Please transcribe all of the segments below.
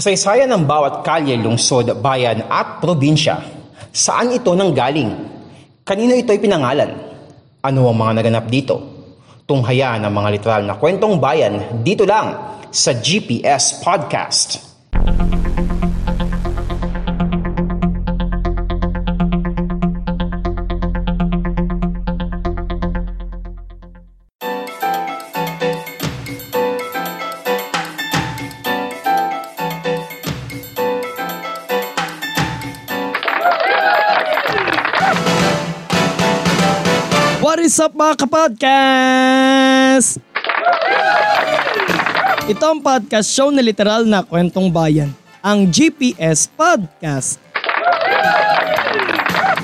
Kasaysayan ng bawat kalye, lungsod, bayan at probinsya. Saan ito nanggaling? Kanino ito'y pinangalan? Ano ang mga naganap dito? Tunghayaan ang mga literal na kwentong bayan dito lang sa GPS Podcast. What's up mga kapodcast? Ito ang podcast show na literal na kwentong bayan, ang GPS Podcast.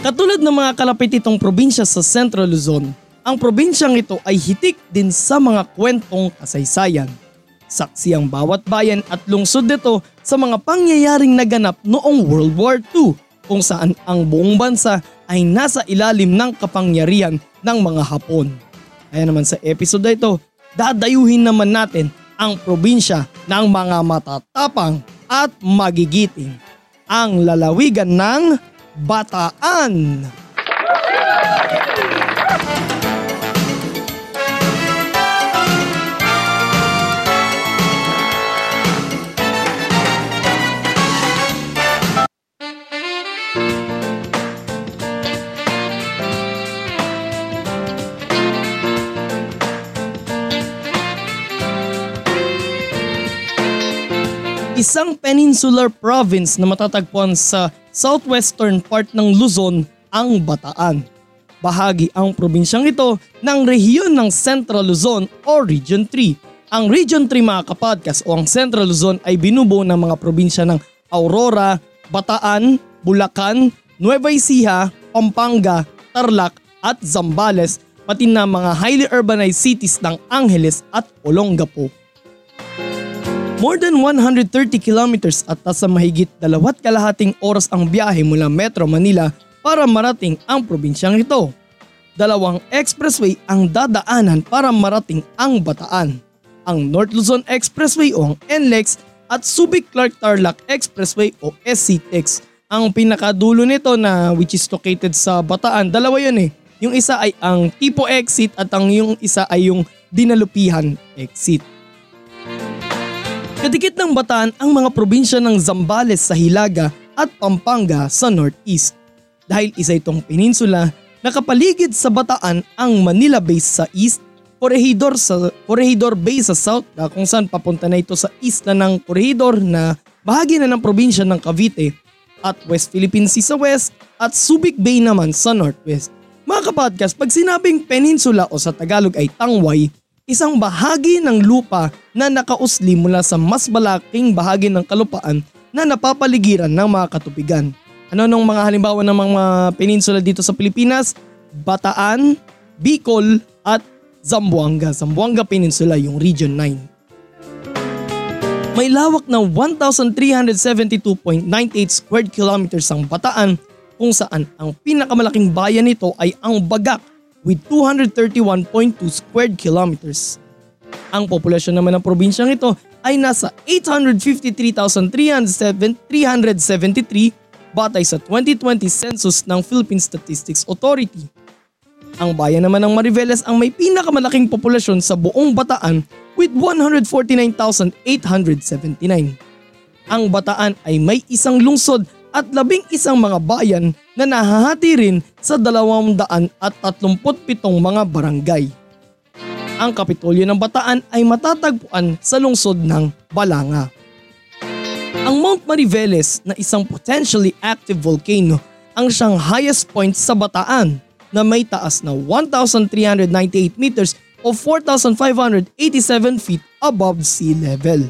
Katulad ng mga kalapit itong probinsya sa Central Luzon, ang probinsyang ito ay hitik din sa mga kwentong kasaysayan. Saksi ang bawat bayan at lungsod nito sa mga pangyayaring naganap noong World War II, kung saan ang buong bansa ay nasa ilalim ng kapangyarihan ng mga Hapon. Kaya naman sa episode na ito, dadayuhin naman natin ang probinsya ng mga matatapang at magigiting, ang lalawigan ng Bataan. Isang peninsular province na matatagpuan sa southwestern part ng Luzon ang Bataan. Bahagi ang probinsyang ito ng rehiyon ng Central Luzon o Region 3. Ang Region 3 mga kapodcast o ang Central Luzon ay binubuo ng mga probinsya ng Aurora, Bataan, Bulacan, Nueva Ecija, Pampanga, Tarlac at Zambales, pati na mga highly urbanized cities ng Angeles at Olongapo. More than 130 kilometers at sa mahigit 2.5 oras ang biyahe mula Metro Manila para marating ang probinsyang ito. 2 expressway ang dadaanan para marating ang Bataan. Ang North Luzon Expressway o ang NLEX at Subic Clark Tarlac Expressway o SCTEX. Ang pinakadulo nito na which is located sa Bataan, dalawa yun eh. Yung isa ay ang Tipo Exit at ang yung isa ay yung Dinalupihan Exit. Kadikit ng Bataan ang mga probinsya ng Zambales sa Hilaga at Pampanga sa Northeast. Dahil isa itong peninsula, nakapaligid sa Bataan ang Manila Bay sa East, Corregidor Bay sa South na kung saan papunta na ito sa isla ng Corregidor na bahagi na ng probinsya ng Cavite, at West Philippine Sea sa West at Subic Bay naman sa Northwest. Mga kapodcast, pag sinabing peninsula o sa Tagalog ay tangway, isang bahagi ng lupa na nakausli mula sa mas malaking bahagi ng kalupaan na napapaligiran ng mga katubigan. Ano nung mga halimbawa ng mga peninsula dito sa Pilipinas? Bataan, Bicol at Zamboanga. Zamboanga Peninsula, yung Region 9. May lawak na 1,372.98 square kilometers ang Bataan, kung saan ang pinakamalaking bayan nito ay ang Bagac with 231.2 square kilometers. Ang populasyon naman ng probinsyang ito ay nasa 853,373 batay sa 2020 census ng Philippine Statistics Authority. Ang bayan naman ng Mariveles ang may pinakamalaking populasyon sa buong Bataan with 149,879. Ang Bataan ay may isang lungsod at 11 mga bayan na nahahati rin sa 237 mga barangay. Ang kapitulyo ng Bataan ay matatagpuan sa lungsod ng Balanga. Ang Mount Mariveles na isang potentially active volcano ang siyang highest point sa Bataan na may taas na 1,398 meters o 4,587 feet above sea level.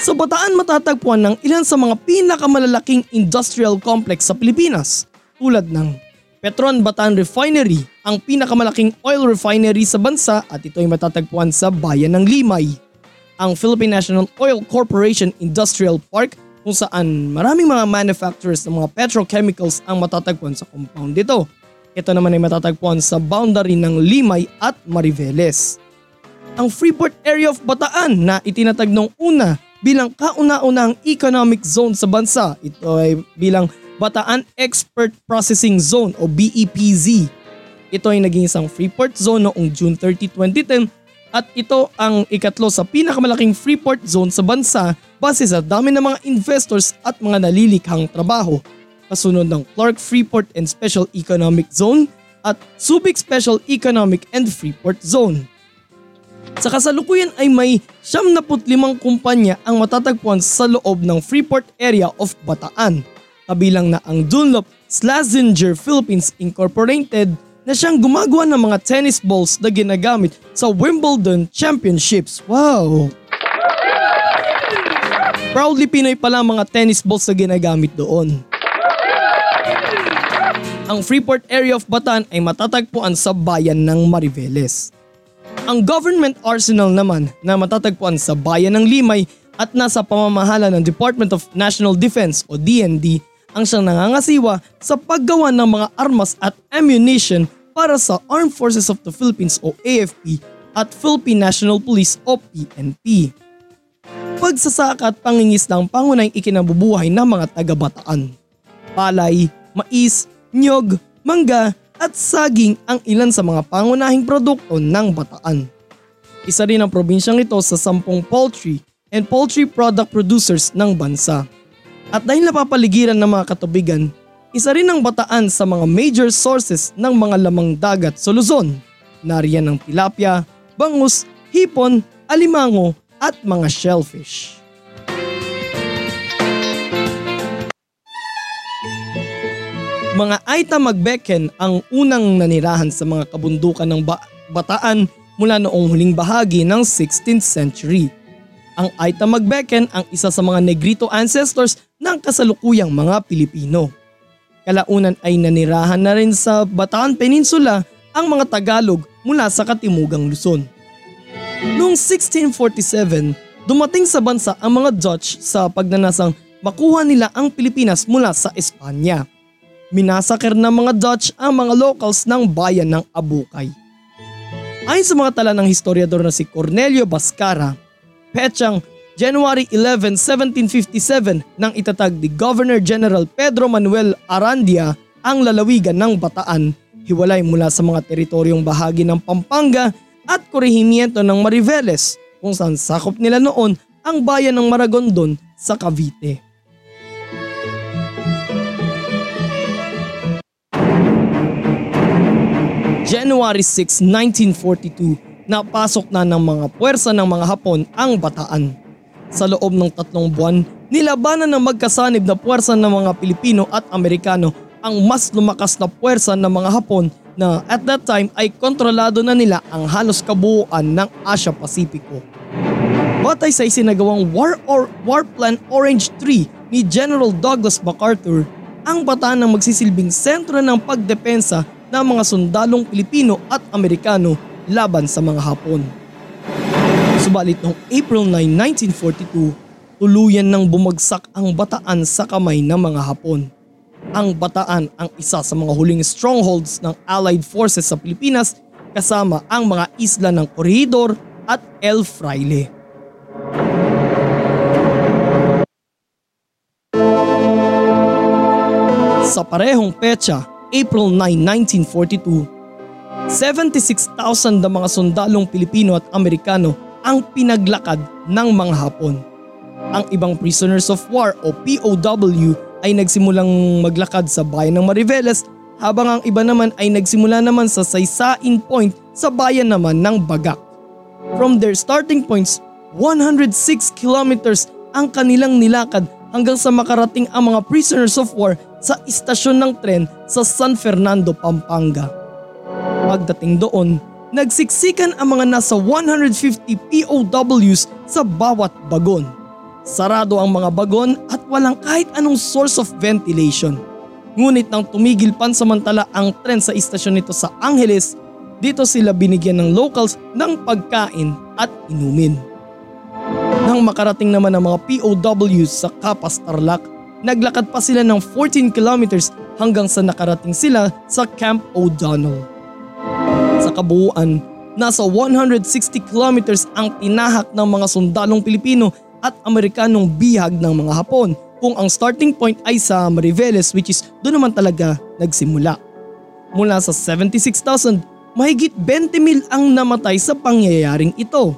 Sa Bataan matatagpuan ng ilan sa mga pinakamalalaking industrial complex sa Pilipinas tulad ng Petron Bataan Refinery, ang pinakamalaking oil refinery sa bansa at ito ay matatagpuan sa bayan ng Limay. Ang Philippine National Oil Corporation Industrial Park kung saan maraming mga manufacturers ng mga petrochemicals ang matatagpuan sa compound dito. Ito naman ay matatagpuan sa boundary ng Limay at Mariveles. Ang Freeport Area of Bataan na itinatag noong una bilang kauna-unang economic zone sa bansa. Ito ay bilang Bataan Export Processing Zone o BEPZ. Ito ay naging isang Freeport Zone noong June 30, 2010 at ito ang ikatlo sa pinakamalaking Freeport Zone sa bansa base sa dami ng mga investors at mga nalilikhang trabaho. Kasunod ng Clark Freeport and Special Economic Zone at Subic Special Economic and Freeport Zone. Sa kasalukuyan ay may 75 kumpanya ang matatagpuan sa loob ng Freeport Area of Bataan, kabilang na ang Dunlop Slazenger Philippines Incorporated na siyang gumagawa ng mga tennis balls na ginagamit sa Wimbledon Championships. Wow! Proudly Pinoy pala mga tennis balls na ginagamit doon. Ang Freeport Area of Bataan ay matatagpuan sa bayan ng Mariveles. Ang government arsenal naman na matatagpuan sa bayan ng Limay at nasa pamamahala ng Department of National Defense o DND ang siyang nangangasiwa sa paggawa ng mga armas at ammunition para sa Armed Forces of the Philippines o AFP at Philippine National Police o PNP. Pagsasaka at pangingis ng pangunahing ikinabubuhay ng mga taga-Bataan. Palay, mais, nyog, mangga at saging ang ilan sa mga pangunahing produkto ng Bataan. Isa rin ang probinsyang ito sa 10 poultry and poultry product producers ng bansa. At dahil napapaligiran ng mga katubigan, isa rin ang Bataan sa mga major sources ng mga lamang dagat sa Luzon. Nariyan ang tilapia, bangus, hipon, alimango at mga shellfish. Mga Aita Magbeken ang unang nanirahan sa mga kabundukan ng Bataan mula noong huling bahagi ng 16th century. Ang Aita Magbeken ang isa sa mga Negrito ancestors ng kasalukuyang mga Pilipino. Kalaunan ay nanirahan na rin sa Bataan Peninsula ang mga Tagalog mula sa Katimugang Luzon. Noong 1647, dumating sa bansa ang mga Dutch sa pagnanasang makuha nila ang Pilipinas mula sa Espanya. Minasaker ng mga Dutch ang mga locals ng bayan ng Abukay. Ayon sa mga tala ng historiador na si Cornelio Bascara, petsang January 11, 1757 nang itatag ni Governor General Pedro Manuel Arandia ang lalawigan ng Bataan, hiwalay mula sa mga teritoryong bahagi ng Pampanga at Corregimiento ng Mariveles kung saan sakop nila noon ang bayan ng Maragondon sa Cavite. January 6, 1942, napasok na ng mga puwersa ng mga Hapon ang Bataan. Sa loob ng 3 buwan, nilabanan ng magkasanib na puwersa ng mga Pilipino at Amerikano ang mas lumakas na puwersa ng mga Hapon na at that time ay kontrolado na nila ang halos kabuuan ng Asia Pasipiko. Batay sa isinagawang War Plan Orange 3 ni General Douglas MacArthur, ang Bataan ang magsisilbing sentro ng pagdepensa ng mga sundalong Pilipino at Amerikano laban sa mga Hapon. Subalit noong April 9, 1942, tuluyan nang bumagsak ang Bataan sa kamay ng mga Hapon. Ang Bataan ang isa sa mga huling strongholds ng Allied Forces sa Pilipinas kasama ang mga isla ng Corregidor at El Fraile. Sa parehong petsa, April 9, 1942, 76,000 na mga sundalong Pilipino at Amerikano ang pinaglakad ng mga Hapon. Ang ibang prisoners of war o POW ay nagsimulang maglakad sa bayan ng Mariveles habang ang iba naman ay nagsimula naman sa Saysayin Point sa bayan naman ng Bagac. From their starting points, 106 kilometers ang kanilang nilakad hanggang sa makarating ang mga prisoners of war sa istasyon ng tren sa San Fernando, Pampanga. Pagdating doon, nagsiksikan ang mga nasa 150 POWs sa bawat bagon. Sarado ang mga bagon at walang kahit anong source of ventilation. Ngunit nang tumigil pansamantala ang tren sa istasyon nito sa Angeles, dito sila binigyan ng locals ng pagkain at inumin. Nang makarating naman ang mga POWs sa Capas, Tarlac, naglakad pa sila ng 14 kilometers hanggang sa nakarating sila sa Camp O'Donnell. Sa kabuuan, nasa 160 kilometers ang tinahak ng mga sundalong Pilipino at Amerikanong bihag ng mga Hapon kung ang starting point ay sa Mariveles, which is doon naman talaga nagsimula. Mula sa 76,000, mahigit 20,000 ang namatay sa pangyayaring ito.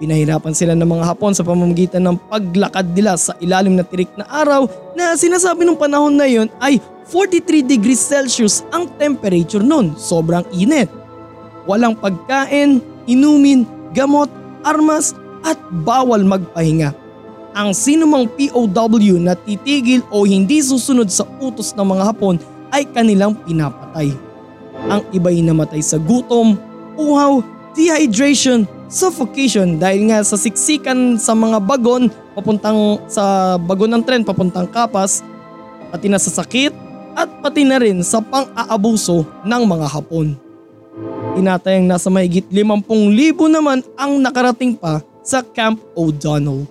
Pinahirapan sila ng mga Hapon sa pamamagitan ng paglakad nila sa ilalim na tirik na araw na sinasabi ng panahon na yon ay 43 degrees Celsius ang temperature nun, sobrang init. Walang pagkain, inumin, gamot, armas at bawal magpahinga. Ang sinumang POW na titigil o hindi susunod sa utos ng mga Hapon ay kanilang pinapatay. Ang iba'y namatay sa gutom, uhaw, dehydration, suffocation dahil nga sa siksikan sa mga bagon papuntang sa bagon ng tren papuntang Capas, pati na sa sakit at pati na rin sa pang-aabuso ng mga Hapon. Tinatayang nasa mahigit 50,000 naman ang nakarating pa sa Camp O'Donnell.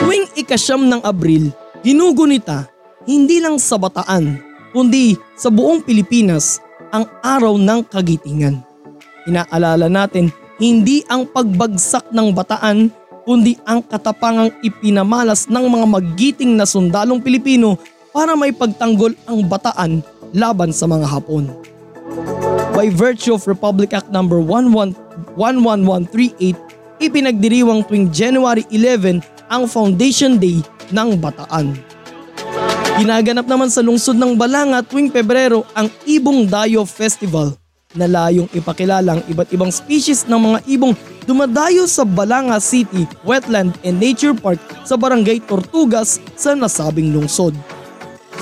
Tuwing 9 Abril, ginugunita hindi lang sa Bataan, kundi sa buong Pilipinas ang araw ng kagitingan. Inaalala natin hindi ang pagbagsak ng Bataan, kundi ang katapangang ipinamalas ng mga magiting na sundalong Pilipino para may pagtanggol ang Bataan laban sa mga Hapon. By virtue of Republic Act No. 11138, ipinagdiriwang tuwing January 11 ang Foundation Day ng Bataan. Ginaganap naman sa lungsod ng Balanga tuwing Pebrero ang Ibong Dayo Festival na layong ipakilala ang iba't ibang species ng mga ibong dumadayo sa Balanga City, Wetland and Nature Park sa Barangay Tortugas sa nasabing lungsod.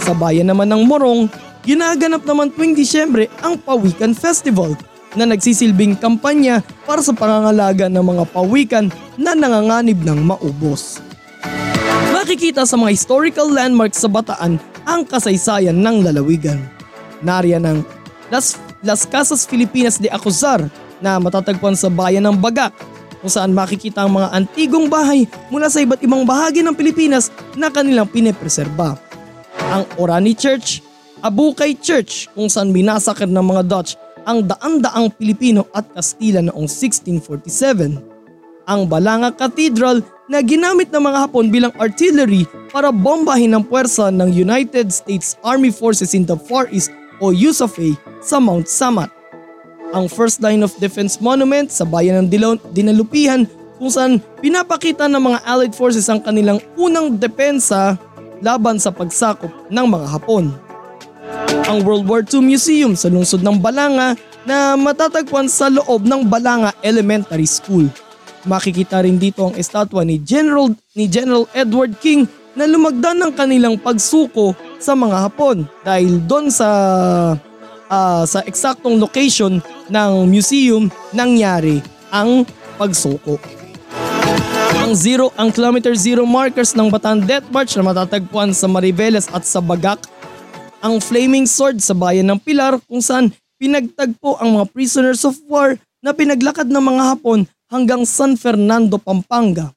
Sa bayan naman ng Morong, ginaganap naman tuwing Disyembre ang Pawikan Festival na nagsisilbing kampanya para sa pangangalaga ng mga pawikan na nanganganib ng maubos. Makikita sa mga historical landmarks sa Bataan ang kasaysayan ng lalawigan. Nariyan ang Las Casas Filipinas de Acuzar na matatagpuan sa bayan ng Bagac kung saan makikita ang mga antigong bahay mula sa iba't ibang bahagi ng Pilipinas na kanilang pinepreserba. Ang Orani Church, Abukay Church kung saan binasakir ng mga Dutch ang daan-daang Pilipino at Kastila noong 1647. Ang Balanga Cathedral na ginamit ng mga Hapon bilang artillery para bombahin ang puwersa ng United States Army Forces in the Far East o USAFE sa Mount Samat. Ang First Line of Defense Monument sa bayan ng Dinalupihan kung saan pinapakita ng mga Allied Forces ang kanilang unang depensa laban sa pagsakop ng mga Hapon. Ang World War II Museum sa lungsod ng Balanga na matatagpuan sa loob ng Balanga Elementary School. Makikita rin dito ang estatwa ni General Edward King na lumagdan ng kanilang pagsuko sa mga Hapon dahil doon sa eksaktong location ng museum nangyari ang pagsuko. Ang kilometer zero markers ng Bataan Death March na matatagpuan sa Mariveles at sa Bagac. Ang Flaming Sword sa bayan ng Pilar kung saan pinagtagpo ang mga prisoners of war na pinaglakad ng mga Hapon hanggang San Fernando, Pampanga.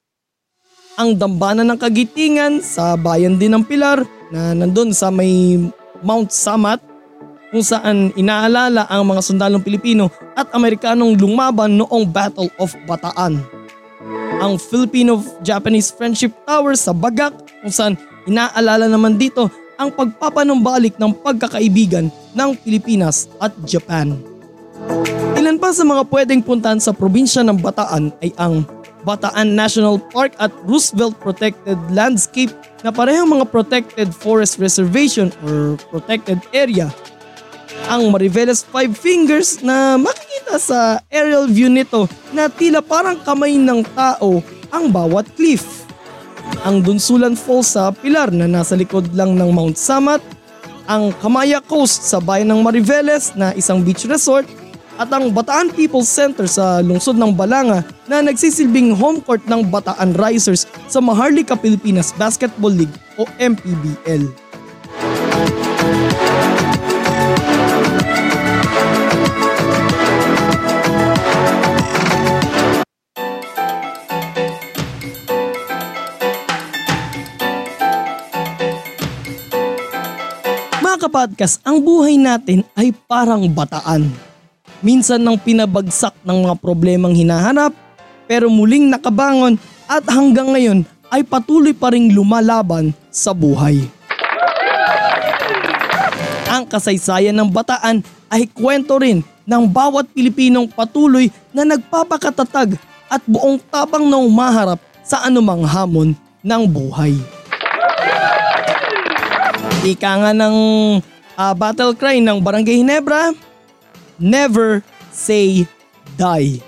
Ang Dambana ng Kagitingan sa bayan din ng Pilar na nandun sa may Mount Samat kung saan inaalala ang mga sundalong Pilipino at Amerikanong lumaban noong Battle of Bataan. Ang Filipino-Japanese Friendship Tower sa Bagac kung saan inaalala naman dito ang pagpapanumbalik ng pagkakaibigan ng Pilipinas at Japan. Ilan pa sa mga pwedeng puntahan sa probinsya ng Bataan ay ang Bataan National Park at Roosevelt Protected Landscape na parehang mga protected forest reservation or protected area. Ang Mariveles Five Fingers na makikita sa aerial view nito na tila parang kamay ng tao ang bawat cliff. Ang Dunsulan Falls sa Pilar na nasa likod lang ng Mount Samat. Ang Kamaya Coast sa bayan ng Mariveles na isang beach resort. At ang Bataan People's Center sa lungsod ng Balanga na nagsisilbing home court ng Bataan Risers sa Maharlika Pilipinas Basketball League o MPBL. Mga kapodcast, ang buhay natin ay parang Bataan. minsan ng pinabagsak ng mga problemang hinahanap, pero muling nakabangon at hanggang ngayon ay patuloy pa ring lumalaban sa buhay. Ang kasaysayan ng Bataan ay kwento rin ng bawat Pilipinong patuloy na nagpapakatatag at buong tabang na umaharap sa anumang hamon ng buhay. Ika nga ng battle cry ng Barangay Ginebra, never say die.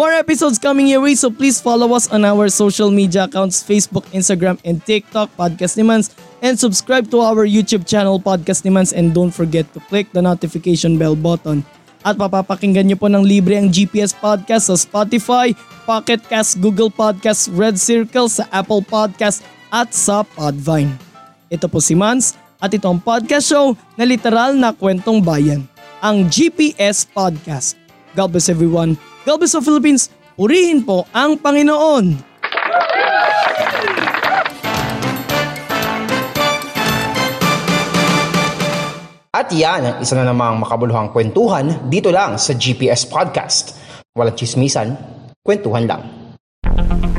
More episodes coming your way, so please follow us on our social media accounts, Facebook, Instagram, and TikTok, Podcast Nimans, and subscribe to our YouTube channel, Podcast Nimans, and don't forget to click the notification bell button. At papapakinggan nyo po ng libre ang GPS Podcast sa Spotify, Pocket Cast, Google Podcast, Red Circle, sa Apple Podcast, at sa Podvine. Ito po si Mans, at ito ang podcast show na literal na kwentong bayan, ang GPS Podcast. God bless everyone. God bless the Philippines, purihin po ang Panginoon! At yan ang isa na namang makabuluhang kwentuhan dito lang sa GPS Podcast. Walang chismisan, kwentuhan lang.